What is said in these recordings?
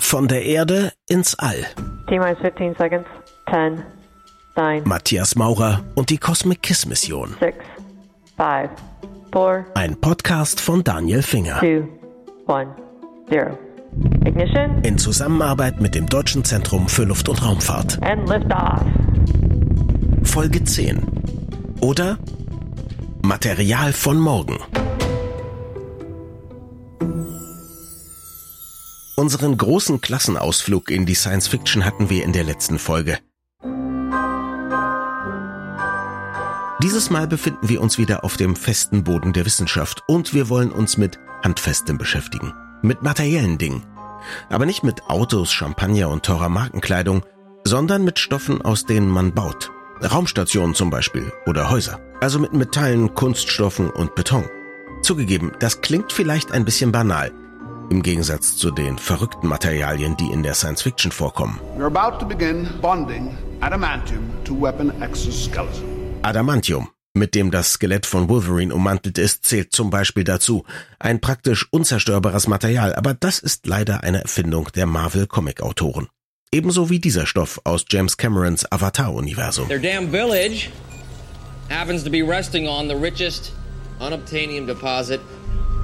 Von der Erde ins All. Matthias Maurer und die Cosmic Kiss Mission. Ein Podcast von Daniel Finger. In Zusammenarbeit mit dem Deutschen Zentrum für Luft- und Raumfahrt. Folge 10. Oder Material von morgen. Unseren großen Klassenausflug in die Science Fiction hatten wir in der letzten Folge. Dieses Mal befinden wir uns wieder auf dem festen Boden der Wissenschaft und wir wollen uns mit Handfestem beschäftigen. Mit materiellen Dingen. Aber nicht mit Autos, Champagner und teurer Markenkleidung, sondern mit Stoffen, aus denen man baut. Raumstationen zum Beispiel oder Häuser. Also mit Metallen, Kunststoffen und Beton. Zugegeben, das klingt vielleicht ein bisschen banal. Im Gegensatz zu den verrückten Materialien, die in der Science-Fiction vorkommen. Adamantium, mit dem das Skelett von Wolverine ummantelt ist, zählt zum Beispiel dazu. Ein praktisch unzerstörbares Material, aber das ist leider eine Erfindung der Marvel-Comic-Autoren. Ebenso wie dieser Stoff aus James Camerons Avatar-Universum. Their damn village happens to be resting on the richest unobtainium deposit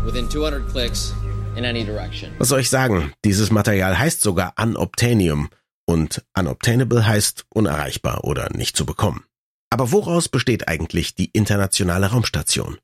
within 200 clicks. In any direction. Was soll ich sagen? Dieses Material heißt sogar Unobtainium und Unobtainable heißt unerreichbar oder nicht zu bekommen. Aber woraus besteht eigentlich die internationale Raumstation?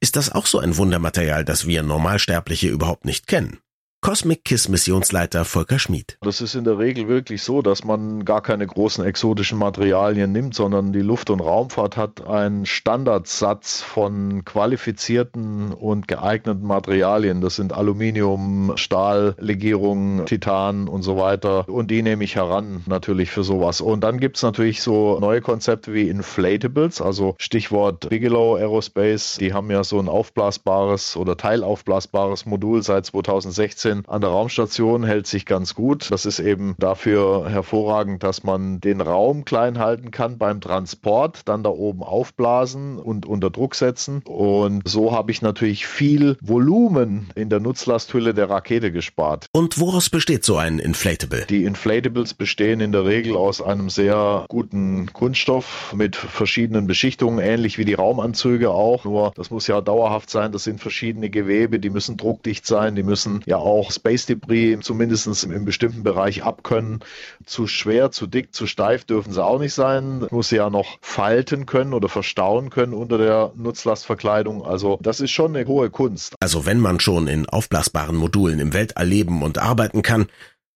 Ist das auch so ein Wundermaterial, das wir Normalsterbliche überhaupt nicht kennen? Cosmic Kiss Missionsleiter Volker Schmid. Das ist in der Regel wirklich so, dass man gar keine großen exotischen Materialien nimmt, sondern die Luft- und Raumfahrt hat einen Standardsatz von qualifizierten und geeigneten Materialien. Das sind Aluminium, Stahl, Legierung, Titan und so weiter. Und die nehme ich heran natürlich für sowas. Und dann gibt es natürlich so neue Konzepte wie Inflatables, also Stichwort Bigelow Aerospace. Die haben ja so ein aufblasbares oder teilaufblasbares Modul seit 2016. An der Raumstation hält sich ganz gut. Das ist eben dafür hervorragend, dass man den Raum klein halten kann beim Transport, dann da oben aufblasen und unter Druck setzen. Und so habe ich natürlich viel Volumen in der Nutzlasthülle der Rakete gespart. Und woraus besteht so ein Inflatable? Die Inflatables bestehen in der Regel aus einem sehr guten Kunststoff mit verschiedenen Beschichtungen, ähnlich wie die Raumanzüge auch. Nur das muss ja dauerhaft sein. Das sind verschiedene Gewebe, die müssen druckdicht sein, die müssen ja auch Space Debris zumindest im bestimmten Bereich abkönnen. Zu schwer, zu dick, zu steif dürfen sie auch nicht sein. Muss sie ja noch falten können oder verstauen können unter der Nutzlastverkleidung. Also das ist schon eine hohe Kunst. Also wenn man schon in aufblasbaren Modulen im Weltall leben und arbeiten kann,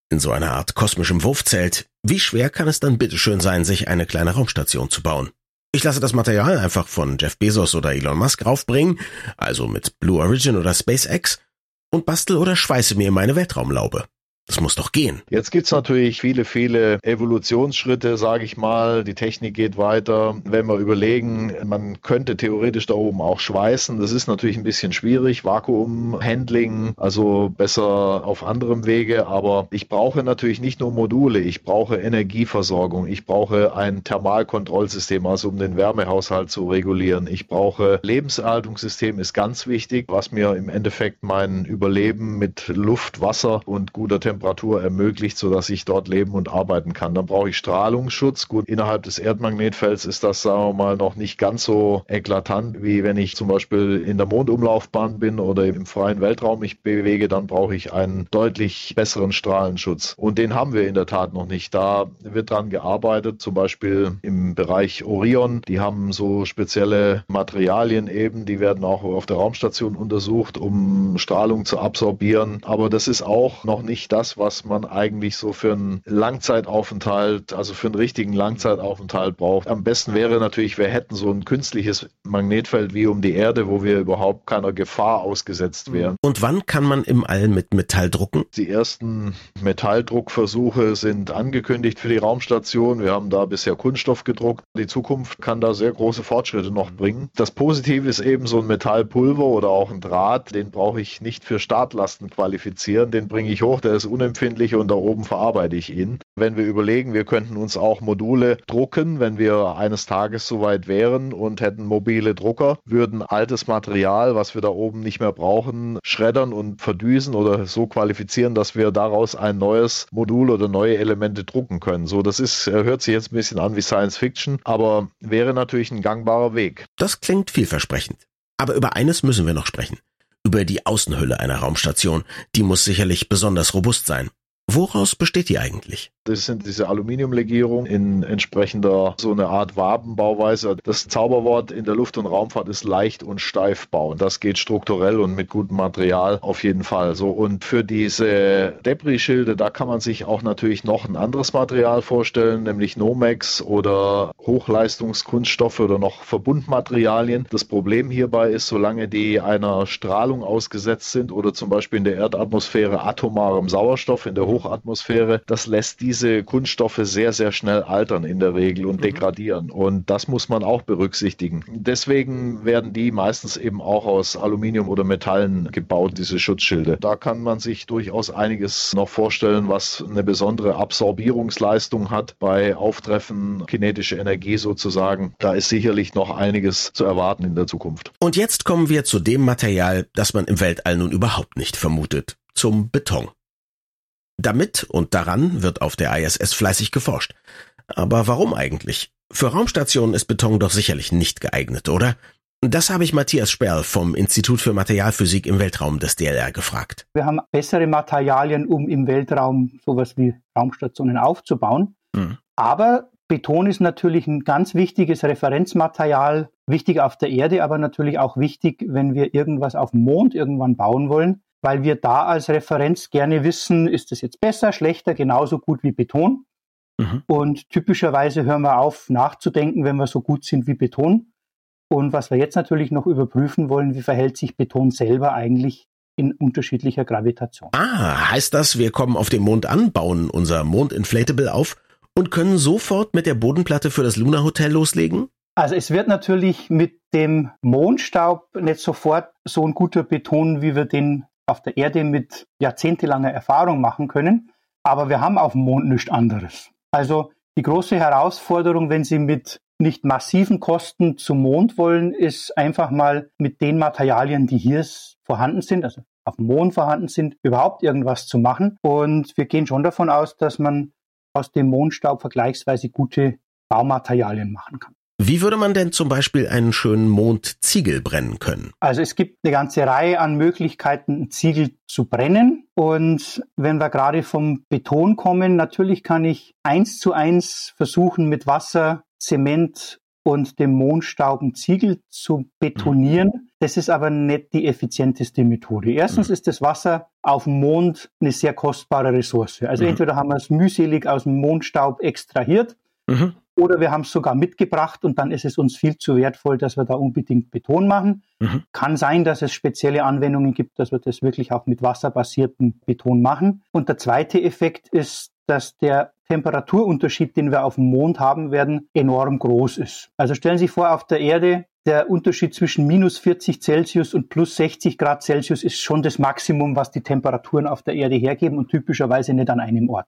in so einer Art kosmischem Wurfzelt, wie schwer kann es dann bitteschön sein, sich eine kleine Raumstation zu bauen? Ich lasse das Material einfach von Jeff Bezos oder Elon Musk raufbringen, also mit Blue Origin oder SpaceX, und bastel oder schweiße mir meine Weltraumlaube. Das muss doch gehen. Jetzt gibt es natürlich viele, viele Evolutionsschritte, sage ich mal. Die Technik geht weiter. Wenn wir überlegen, man könnte theoretisch da oben auch schweißen. Das ist natürlich ein bisschen schwierig. Vakuum, Handling, also besser auf anderem Wege. Aber ich brauche natürlich nicht nur Module. Ich brauche Energieversorgung. Ich brauche ein Thermalkontrollsystem, also um den Wärmehaushalt zu regulieren. Ich brauche Lebenserhaltungssystem, ist ganz wichtig, was mir im Endeffekt mein Überleben mit Luft, Wasser und guter Temperatur ermöglicht, sodass ich dort leben und arbeiten kann. Dann brauche ich Strahlungsschutz. Gut, innerhalb des Erdmagnetfelds ist das, sagen wir mal, noch nicht ganz so eklatant, wie wenn ich zum Beispiel in der Mondumlaufbahn bin oder im freien Weltraum mich bewege, dann brauche ich einen deutlich besseren Strahlenschutz. Und den haben wir in der Tat noch nicht. Da wird dran gearbeitet, zum Beispiel im Bereich Orion. Die haben so spezielle Materialien eben, die werden auch auf der Raumstation untersucht, um Strahlung zu absorbieren. Aber das ist auch noch nicht das, was man eigentlich so für einen Langzeitaufenthalt, also für einen richtigen Langzeitaufenthalt braucht. Am besten wäre natürlich, wir hätten so ein künstliches Magnetfeld wie um die Erde, wo wir überhaupt keiner Gefahr ausgesetzt wären. Und wann kann man im All mit Metall drucken? Die ersten Metalldruckversuche sind angekündigt für die Raumstation. Wir haben da bisher Kunststoff gedruckt. Die Zukunft kann da sehr große Fortschritte noch bringen. Das Positive ist eben so ein Metallpulver oder auch ein Draht. Den brauche ich nicht für Startlasten qualifizieren. Den bringe ich hoch, der ist unempfindliche und da oben verarbeite ich ihn. Wenn wir überlegen, wir könnten uns auch Module drucken, wenn wir eines Tages soweit wären und hätten mobile Drucker, würden altes Material, was wir da oben nicht mehr brauchen, schreddern und verdüsen oder so qualifizieren, dass wir daraus ein neues Modul oder neue Elemente drucken können. So, das ist, hört sich jetzt ein bisschen an wie Science Fiction, aber wäre natürlich ein gangbarer Weg. Das klingt vielversprechend. Aber über eines müssen wir noch sprechen. Über die Außenhülle einer Raumstation. Die muss sicherlich besonders robust sein. Woraus besteht die eigentlich? Das sind diese Aluminiumlegierungen in entsprechender so eine Art Wabenbauweise. Das Zauberwort in der Luft- und Raumfahrt ist leicht und steif bauen. Das geht strukturell und mit gutem Material auf jeden Fall so. Und für diese Debris-Schilde, da kann man sich auch natürlich noch ein anderes Material vorstellen, nämlich Nomex oder Hochleistungskunststoffe oder noch Verbundmaterialien. Das Problem hierbei ist, solange die einer Strahlung ausgesetzt sind oder zum Beispiel in der Erdatmosphäre atomarem Sauerstoff, in der Hochatmosphäre, das lässt diese Kunststoffe sehr, sehr schnell altern in der Regel und degradieren. Und das muss man auch berücksichtigen. Deswegen werden die meistens eben auch aus Aluminium oder Metallen gebaut, diese Schutzschilde. Da kann man sich durchaus einiges noch vorstellen, was eine besondere Absorbierungsleistung hat bei Auftreffen kinetische Energie sozusagen. Da ist sicherlich noch einiges zu erwarten in der Zukunft. Und jetzt kommen wir zu dem Material, das man im Weltall nun überhaupt nicht vermutet, zum Beton. Damit und daran wird auf der ISS fleißig geforscht. Aber warum eigentlich? Für Raumstationen ist Beton doch sicherlich nicht geeignet, oder? Das habe ich Matthias Sperl vom Institut für Materialphysik im Weltraum des DLR gefragt. Wir haben bessere Materialien, um im Weltraum sowas wie Raumstationen aufzubauen. Aber Beton ist natürlich ein ganz wichtiges Referenzmaterial, wichtig auf der Erde, aber natürlich auch wichtig, wenn wir irgendwas auf dem Mond irgendwann bauen wollen. Weil wir da als Referenz gerne wissen, ist das jetzt besser, schlechter, genauso gut wie Beton. Und typischerweise hören wir auf, nachzudenken, wenn wir so gut sind wie Beton. Und was wir jetzt natürlich noch überprüfen wollen, wie verhält sich Beton selber eigentlich in unterschiedlicher Gravitation. Ah, heißt das, wir kommen auf dem Mond an, bauen unser Mond-Inflatable auf und können sofort mit der Bodenplatte für das Luna Hotel loslegen? Also es wird natürlich mit dem Mondstaub nicht sofort so ein guter Beton, wie wir den auf der Erde mit jahrzehntelanger Erfahrung machen können, aber wir haben auf dem Mond nichts anderes. Also die große Herausforderung, wenn Sie mit nicht massiven Kosten zum Mond wollen, ist einfach mal mit den Materialien, die hier vorhanden sind, also auf dem Mond vorhanden sind, überhaupt irgendwas zu machen. Und wir gehen schon davon aus, dass man aus dem Mondstaub vergleichsweise gute Baumaterialien machen kann. Wie würde man denn zum Beispiel einen schönen Mondziegel brennen können? Also es gibt eine ganze Reihe an Möglichkeiten, einen Ziegel zu brennen. Und wenn wir gerade vom Beton kommen, natürlich kann ich 1:1 versuchen, mit Wasser, Zement und dem Mondstaub einen Ziegel zu betonieren. Das ist aber nicht die effizienteste Methode. Erstens ist das Wasser auf dem Mond eine sehr kostbare Ressource. Also entweder haben wir es mühselig aus dem Mondstaub extrahiert, oder wir haben es sogar mitgebracht und dann ist es uns viel zu wertvoll, dass wir da unbedingt Beton machen. Kann sein, dass es spezielle Anwendungen gibt, dass wir das wirklich auch mit wasserbasiertem Beton machen. Und der zweite Effekt ist, dass der Temperaturunterschied, den wir auf dem Mond haben werden, enorm groß ist. Also stellen Sie sich vor, auf der Erde, der Unterschied zwischen -40 Celsius und +60 Grad Celsius ist schon das Maximum, was die Temperaturen auf der Erde hergeben und typischerweise nicht an einem Ort.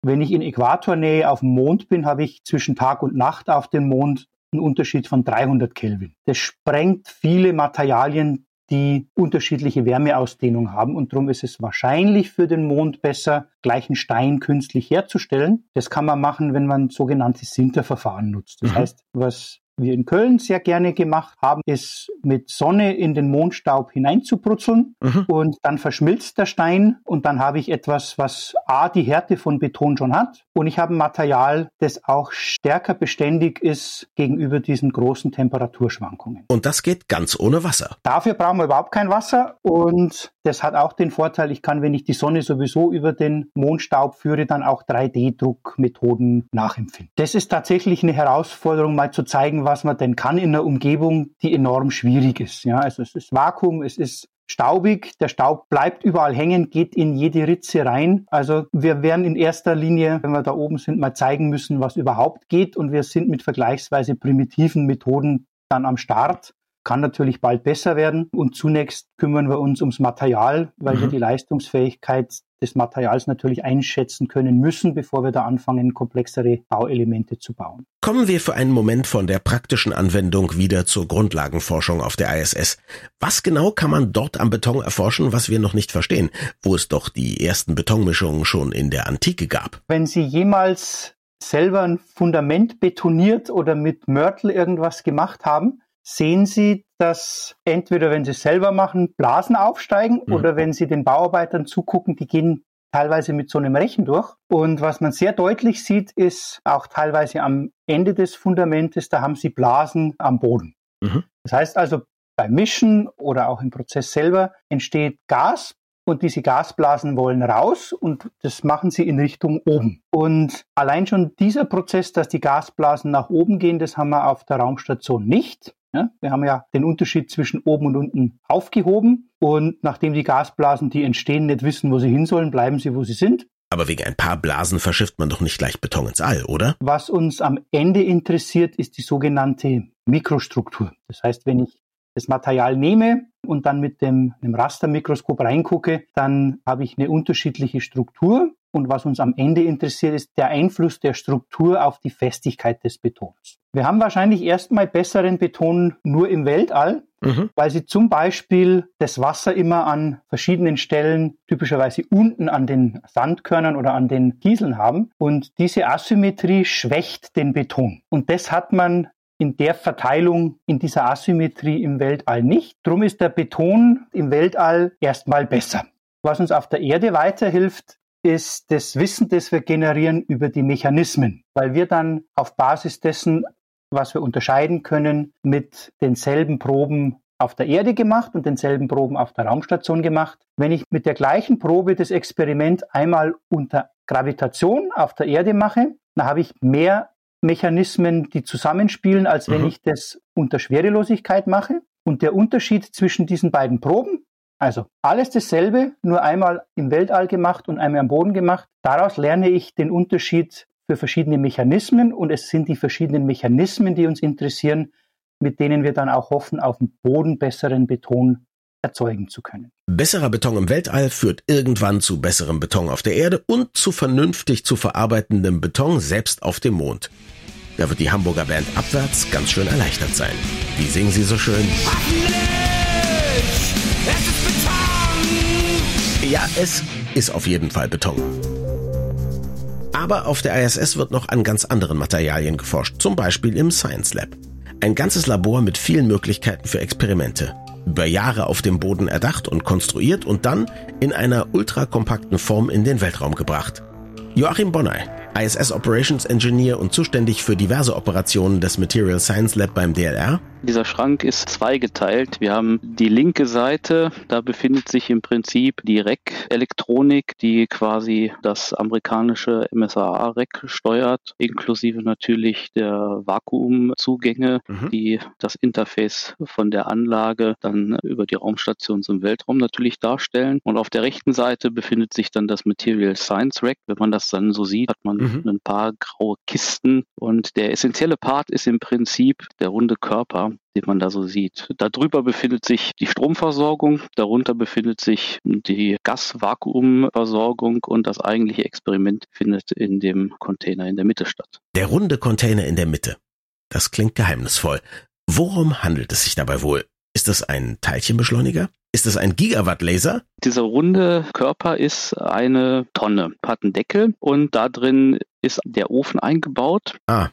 Wenn ich in Äquatornähe auf dem Mond bin, habe ich zwischen Tag und Nacht auf dem Mond einen Unterschied von 300 Kelvin. Das sprengt viele Materialien, die unterschiedliche Wärmeausdehnung haben. Und darum ist es wahrscheinlich für den Mond besser, gleichen Stein künstlich herzustellen. Das kann man machen, wenn man sogenannte Sinterverfahren nutzt. Das heißt, was wir in Köln sehr gerne gemacht haben, ist mit Sonne in den Mondstaub hineinzubrutzeln und dann verschmilzt der Stein und dann habe ich etwas, was A, die Härte von Beton schon hat und ich habe ein Material, das auch stärker beständig ist gegenüber diesen großen Temperaturschwankungen. Und das geht ganz ohne Wasser? Dafür brauchen wir überhaupt kein Wasser und das hat auch den Vorteil, ich kann, wenn ich die Sonne sowieso über den Mondstaub führe, dann auch 3D-Druckmethoden nachempfinden. Das ist tatsächlich eine Herausforderung, mal zu zeigen, was man denn kann in einer Umgebung, die enorm schwierig ist. Ja, also es ist Vakuum, es ist staubig, der Staub bleibt überall hängen, geht in jede Ritze rein. Also wir werden in erster Linie, wenn wir da oben sind, mal zeigen müssen, was überhaupt geht. Und wir sind mit vergleichsweise primitiven Methoden dann am Start. Kann natürlich bald besser werden. Und zunächst kümmern wir uns ums Material, weil wir die Leistungsfähigkeit des Materials natürlich einschätzen können müssen, bevor wir da anfangen, komplexere Bauelemente zu bauen. Kommen wir für einen Moment von der praktischen Anwendung wieder zur Grundlagenforschung auf der ISS. Was genau kann man dort am Beton erforschen, was wir noch nicht verstehen, wo es doch die ersten Betonmischungen schon in der Antike gab? Wenn Sie jemals selber ein Fundament betoniert oder mit Mörtel irgendwas gemacht haben, sehen Sie, dass entweder, wenn Sie selber machen, Blasen aufsteigen oder wenn Sie den Bauarbeitern zugucken, die gehen teilweise mit so einem Rechen durch. Und was man sehr deutlich sieht, ist auch teilweise am Ende des Fundamentes, da haben Sie Blasen am Boden. Mhm. Das heißt also, beim Mischen oder auch im Prozess selber entsteht Gas und diese Gasblasen wollen raus und das machen sie in Richtung oben. Und allein schon dieser Prozess, dass die Gasblasen nach oben gehen, das haben wir auf der Raumstation nicht. Ja, wir haben ja den Unterschied zwischen oben und unten aufgehoben und nachdem die Gasblasen, die entstehen, nicht wissen, wo sie hin sollen, bleiben sie, wo sie sind. Aber wegen ein paar Blasen verschifft man doch nicht gleich Beton ins All, oder? Was uns am Ende interessiert, ist die sogenannte Mikrostruktur. Das heißt, wenn ich das Material nehme und dann mit dem Rastermikroskop reingucke, dann habe ich eine unterschiedliche Struktur. Und was uns am Ende interessiert, ist der Einfluss der Struktur auf die Festigkeit des Betons. Wir haben wahrscheinlich erstmal besseren Beton nur im Weltall, weil sie zum Beispiel das Wasser immer an verschiedenen Stellen, typischerweise unten an den Sandkörnern oder an den Kieseln haben. Und diese Asymmetrie schwächt den Beton. Und das hat man in der Verteilung, in dieser Asymmetrie im Weltall nicht. Drum ist der Beton im Weltall erstmal besser. Was uns auf der Erde weiterhilft, ist das Wissen, das wir generieren über die Mechanismen, weil wir dann auf Basis dessen, was wir unterscheiden können, mit denselben Proben auf der Erde gemacht und denselben Proben auf der Raumstation gemacht. Wenn ich mit der gleichen Probe das Experiment einmal unter Gravitation auf der Erde mache, dann habe ich mehr Mechanismen, die zusammenspielen, als wenn ich das unter Schwerelosigkeit mache. Und der Unterschied zwischen diesen beiden Proben, also alles dasselbe, nur einmal im Weltall gemacht und einmal am Boden gemacht. Daraus lerne ich den Unterschied für verschiedene Mechanismen und es sind die verschiedenen Mechanismen, die uns interessieren, mit denen wir dann auch hoffen, auf dem Boden besseren Beton erzeugen zu können. Besserer Beton im Weltall führt irgendwann zu besserem Beton auf der Erde und zu vernünftig zu verarbeitendem Beton selbst auf dem Mond. Da wird die Hamburger Band Abwärts ganz schön erleichtert sein. Wie singen sie so schön? Ja, es ist auf jeden Fall Beton. Aber auf der ISS wird noch an ganz anderen Materialien geforscht, zum Beispiel im Science Lab. Ein ganzes Labor mit vielen Möglichkeiten für Experimente. Über Jahre auf dem Boden erdacht und konstruiert und dann in einer ultrakompakten Form in den Weltraum gebracht. Joachim Bonney, ISS Operations Engineer und zuständig für diverse Operationen des Material Science Lab beim DLR. Dieser Schrank ist zweigeteilt. Wir haben die linke Seite, da befindet sich im Prinzip die REC-Elektronik, die quasi das amerikanische MSAA-REC steuert, inklusive natürlich der Vakuumzugänge, die das Interface von der Anlage dann über die Raumstation zum Weltraum natürlich darstellen. Und auf der rechten Seite befindet sich dann das Material Science REC. Wenn man das dann so sieht, hat man ein paar graue Kisten und der essentielle Part ist im Prinzip der runde Körper, den man da so sieht. Darüber befindet sich die Stromversorgung, darunter befindet sich die Gasvakuumversorgung und das eigentliche Experiment findet in dem Container in der Mitte statt. Der runde Container in der Mitte. Das klingt geheimnisvoll. Worum handelt es sich dabei wohl? Ist das ein Teilchenbeschleuniger? Ist das ein Gigawatt-Laser? Dieser runde Körper ist eine Tonne, hat einen Deckel und da drin ist der Ofen eingebaut. Ah.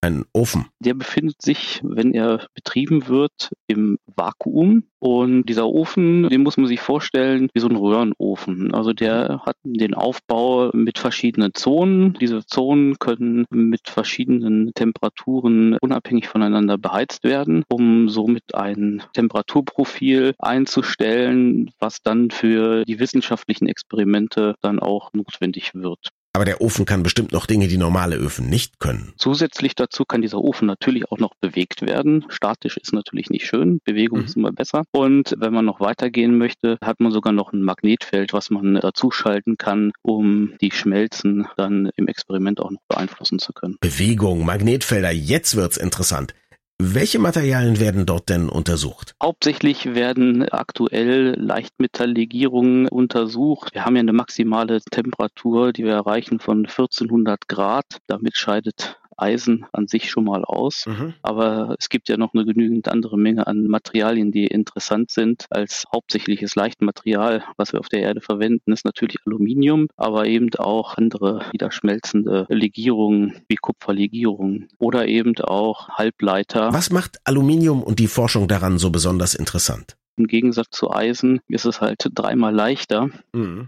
Ein Ofen. Der befindet sich, wenn er betrieben wird, im Vakuum. Und dieser Ofen, den muss man sich vorstellen wie so ein Röhrenofen. Also der hat den Aufbau mit verschiedenen Zonen. Diese Zonen können mit verschiedenen Temperaturen unabhängig voneinander beheizt werden, um somit ein Temperaturprofil einzustellen, was dann für die wissenschaftlichen Experimente dann auch notwendig wird. Aber der Ofen kann bestimmt noch Dinge, die normale Öfen nicht können. Zusätzlich dazu kann dieser Ofen natürlich auch noch bewegt werden. Statisch ist natürlich nicht schön, Bewegung ist immer besser. Und wenn man noch weitergehen möchte, hat man sogar noch ein Magnetfeld, was man dazu schalten kann, um die Schmelzen dann im Experiment auch noch beeinflussen zu können. Bewegung, Magnetfelder, jetzt wird's interessant. Welche Materialien werden dort denn untersucht? Hauptsächlich werden aktuell Leichtmetalllegierungen untersucht. Wir haben ja eine maximale Temperatur, die wir erreichen von 1400 Grad. Damit scheidet Eisen an sich schon mal aus. Aber es gibt ja noch eine genügend andere Menge an Materialien, die interessant sind. Als hauptsächliches Leichtmaterial, was wir auf der Erde verwenden, ist natürlich Aluminium, aber eben auch andere widerschmelzende Legierungen wie Kupferlegierungen oder eben auch Halbleiter. Was macht Aluminium und die Forschung daran so besonders interessant? Im Gegensatz zu Eisen ist es halt dreimal leichter.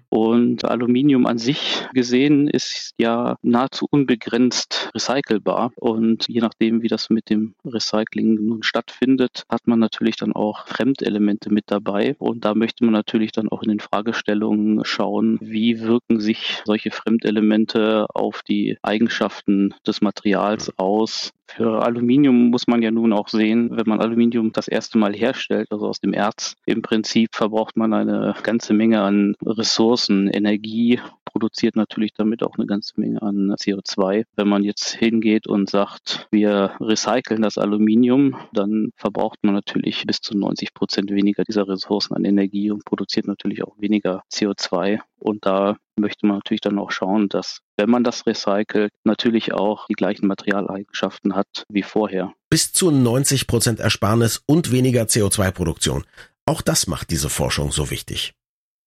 Und Aluminium an sich gesehen ist ja nahezu unbegrenzt recycelbar. Und je nachdem, wie das mit dem Recycling nun stattfindet, hat man natürlich dann auch Fremdelemente mit dabei. Und da möchte man natürlich dann auch in den Fragestellungen schauen, wie wirken sich solche Fremdelemente auf die Eigenschaften des Materials aus. Für Aluminium muss man ja nun auch sehen, wenn man Aluminium das erste Mal herstellt, also aus dem Erz, im Prinzip verbraucht man eine ganze Menge an Ressourcen, Energie, produziert natürlich damit auch eine ganze Menge an CO2. Wenn man jetzt hingeht und sagt, wir recyceln das Aluminium, dann verbraucht man natürlich bis zu 90% weniger dieser Ressourcen an Energie und produziert natürlich auch weniger CO2. Und da möchte man natürlich dann auch schauen, dass, wenn man das recycelt, natürlich auch die gleichen Materialeigenschaften hat wie vorher. Bis zu 90% Ersparnis und weniger CO2-Produktion. Auch das macht diese Forschung so wichtig.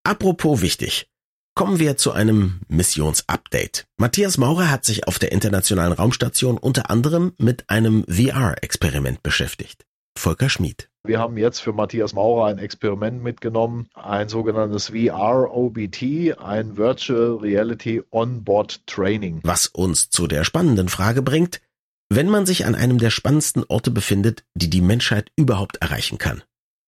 Apropos wichtig. Kommen wir zu einem Missionsupdate. Matthias Maurer hat sich auf der Internationalen Raumstation unter anderem mit einem VR-Experiment beschäftigt. Volker Schmid. Wir haben jetzt für Matthias Maurer ein Experiment mitgenommen, ein sogenanntes VR-OBT, ein Virtual Reality Onboard Training. Was uns zu der spannenden Frage bringt, wenn man sich an einem der spannendsten Orte befindet, die die Menschheit überhaupt erreichen kann.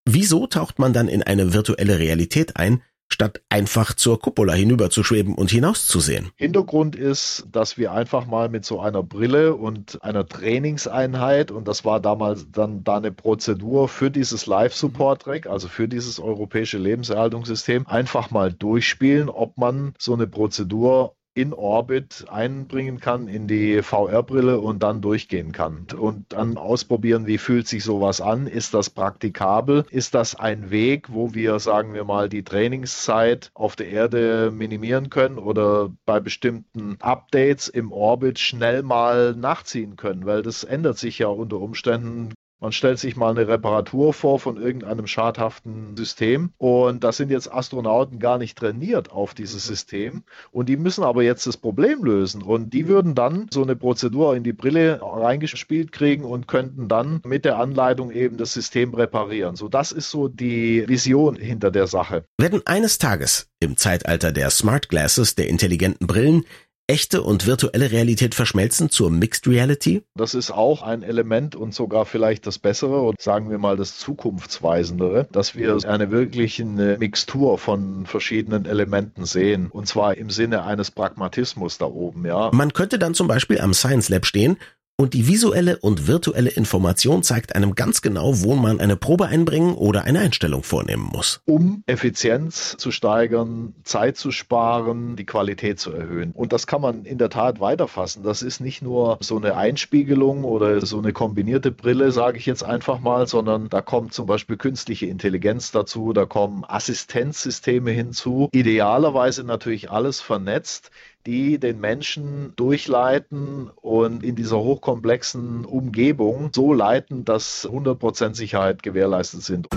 Wieso taucht man dann in eine virtuelle Realität ein, statt einfach zur Cupola hinüberzuschweben und hinauszusehen? Hintergrund ist, dass wir einfach mal mit so einer Brille und einer Trainingseinheit, und das war damals dann da eine Prozedur für dieses Life-Support-Track, also für dieses europäische Lebenserhaltungssystem, einfach mal durchspielen, ob man so eine Prozedur in Orbit einbringen kann in die VR-Brille und dann durchgehen kann. Und dann ausprobieren, wie fühlt sich sowas an? Ist das praktikabel? Ist das ein Weg, wo wir, sagen wir mal, die Trainingszeit auf der Erde minimieren können oder bei bestimmten Updates im Orbit schnell mal nachziehen können? Weil das ändert sich ja unter Umständen. Man stellt sich mal eine Reparatur vor von irgendeinem schadhaften System und da sind jetzt Astronauten gar nicht trainiert auf dieses System und die müssen aber jetzt das Problem lösen und die würden dann so eine Prozedur in die Brille reingespielt kriegen und könnten dann mit der Anleitung eben das System reparieren. So, das ist so die Vision hinter der Sache. Werden eines Tages im Zeitalter der Smart Glasses, der intelligenten Brillen, echte und virtuelle Realität verschmelzen zur Mixed Reality? Das ist auch ein Element und sogar vielleicht das Bessere und sagen wir mal das Zukunftsweisendere, dass wir eine wirkliche Mixtur von verschiedenen Elementen sehen und zwar im Sinne eines Pragmatismus da oben, ja. Man könnte dann zum Beispiel am Science Lab stehen und die visuelle und virtuelle Information zeigt einem ganz genau, wo man eine Probe einbringen oder eine Einstellung vornehmen muss. Um Effizienz zu steigern, Zeit zu sparen, die Qualität zu erhöhen. Und das kann man in der Tat weiterfassen. Das ist nicht nur so eine Einspiegelung oder so eine kombinierte Brille, sage ich jetzt einfach mal, sondern da kommt zum Beispiel künstliche Intelligenz dazu, da kommen Assistenzsysteme hinzu. Idealerweise natürlich alles vernetzt, die den Menschen durchleiten und in dieser hochkomplexen Umgebung so leiten, dass 100% Sicherheit gewährleistet sind.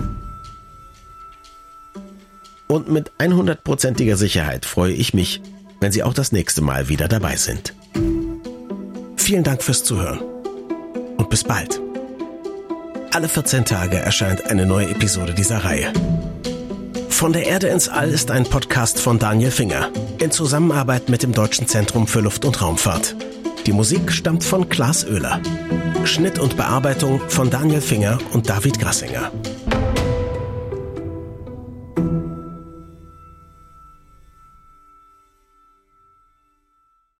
Und mit 100%iger Sicherheit freue ich mich, wenn Sie auch das nächste Mal wieder dabei sind. Vielen Dank fürs Zuhören und bis bald. Alle 14 Tage erscheint eine neue Episode dieser Reihe. Von der Erde ins All ist ein Podcast von Daniel Finger in Zusammenarbeit mit dem Deutschen Zentrum für Luft- und Raumfahrt. Die Musik stammt von Klaas Oehler. Schnitt und Bearbeitung von Daniel Finger und David Grassinger.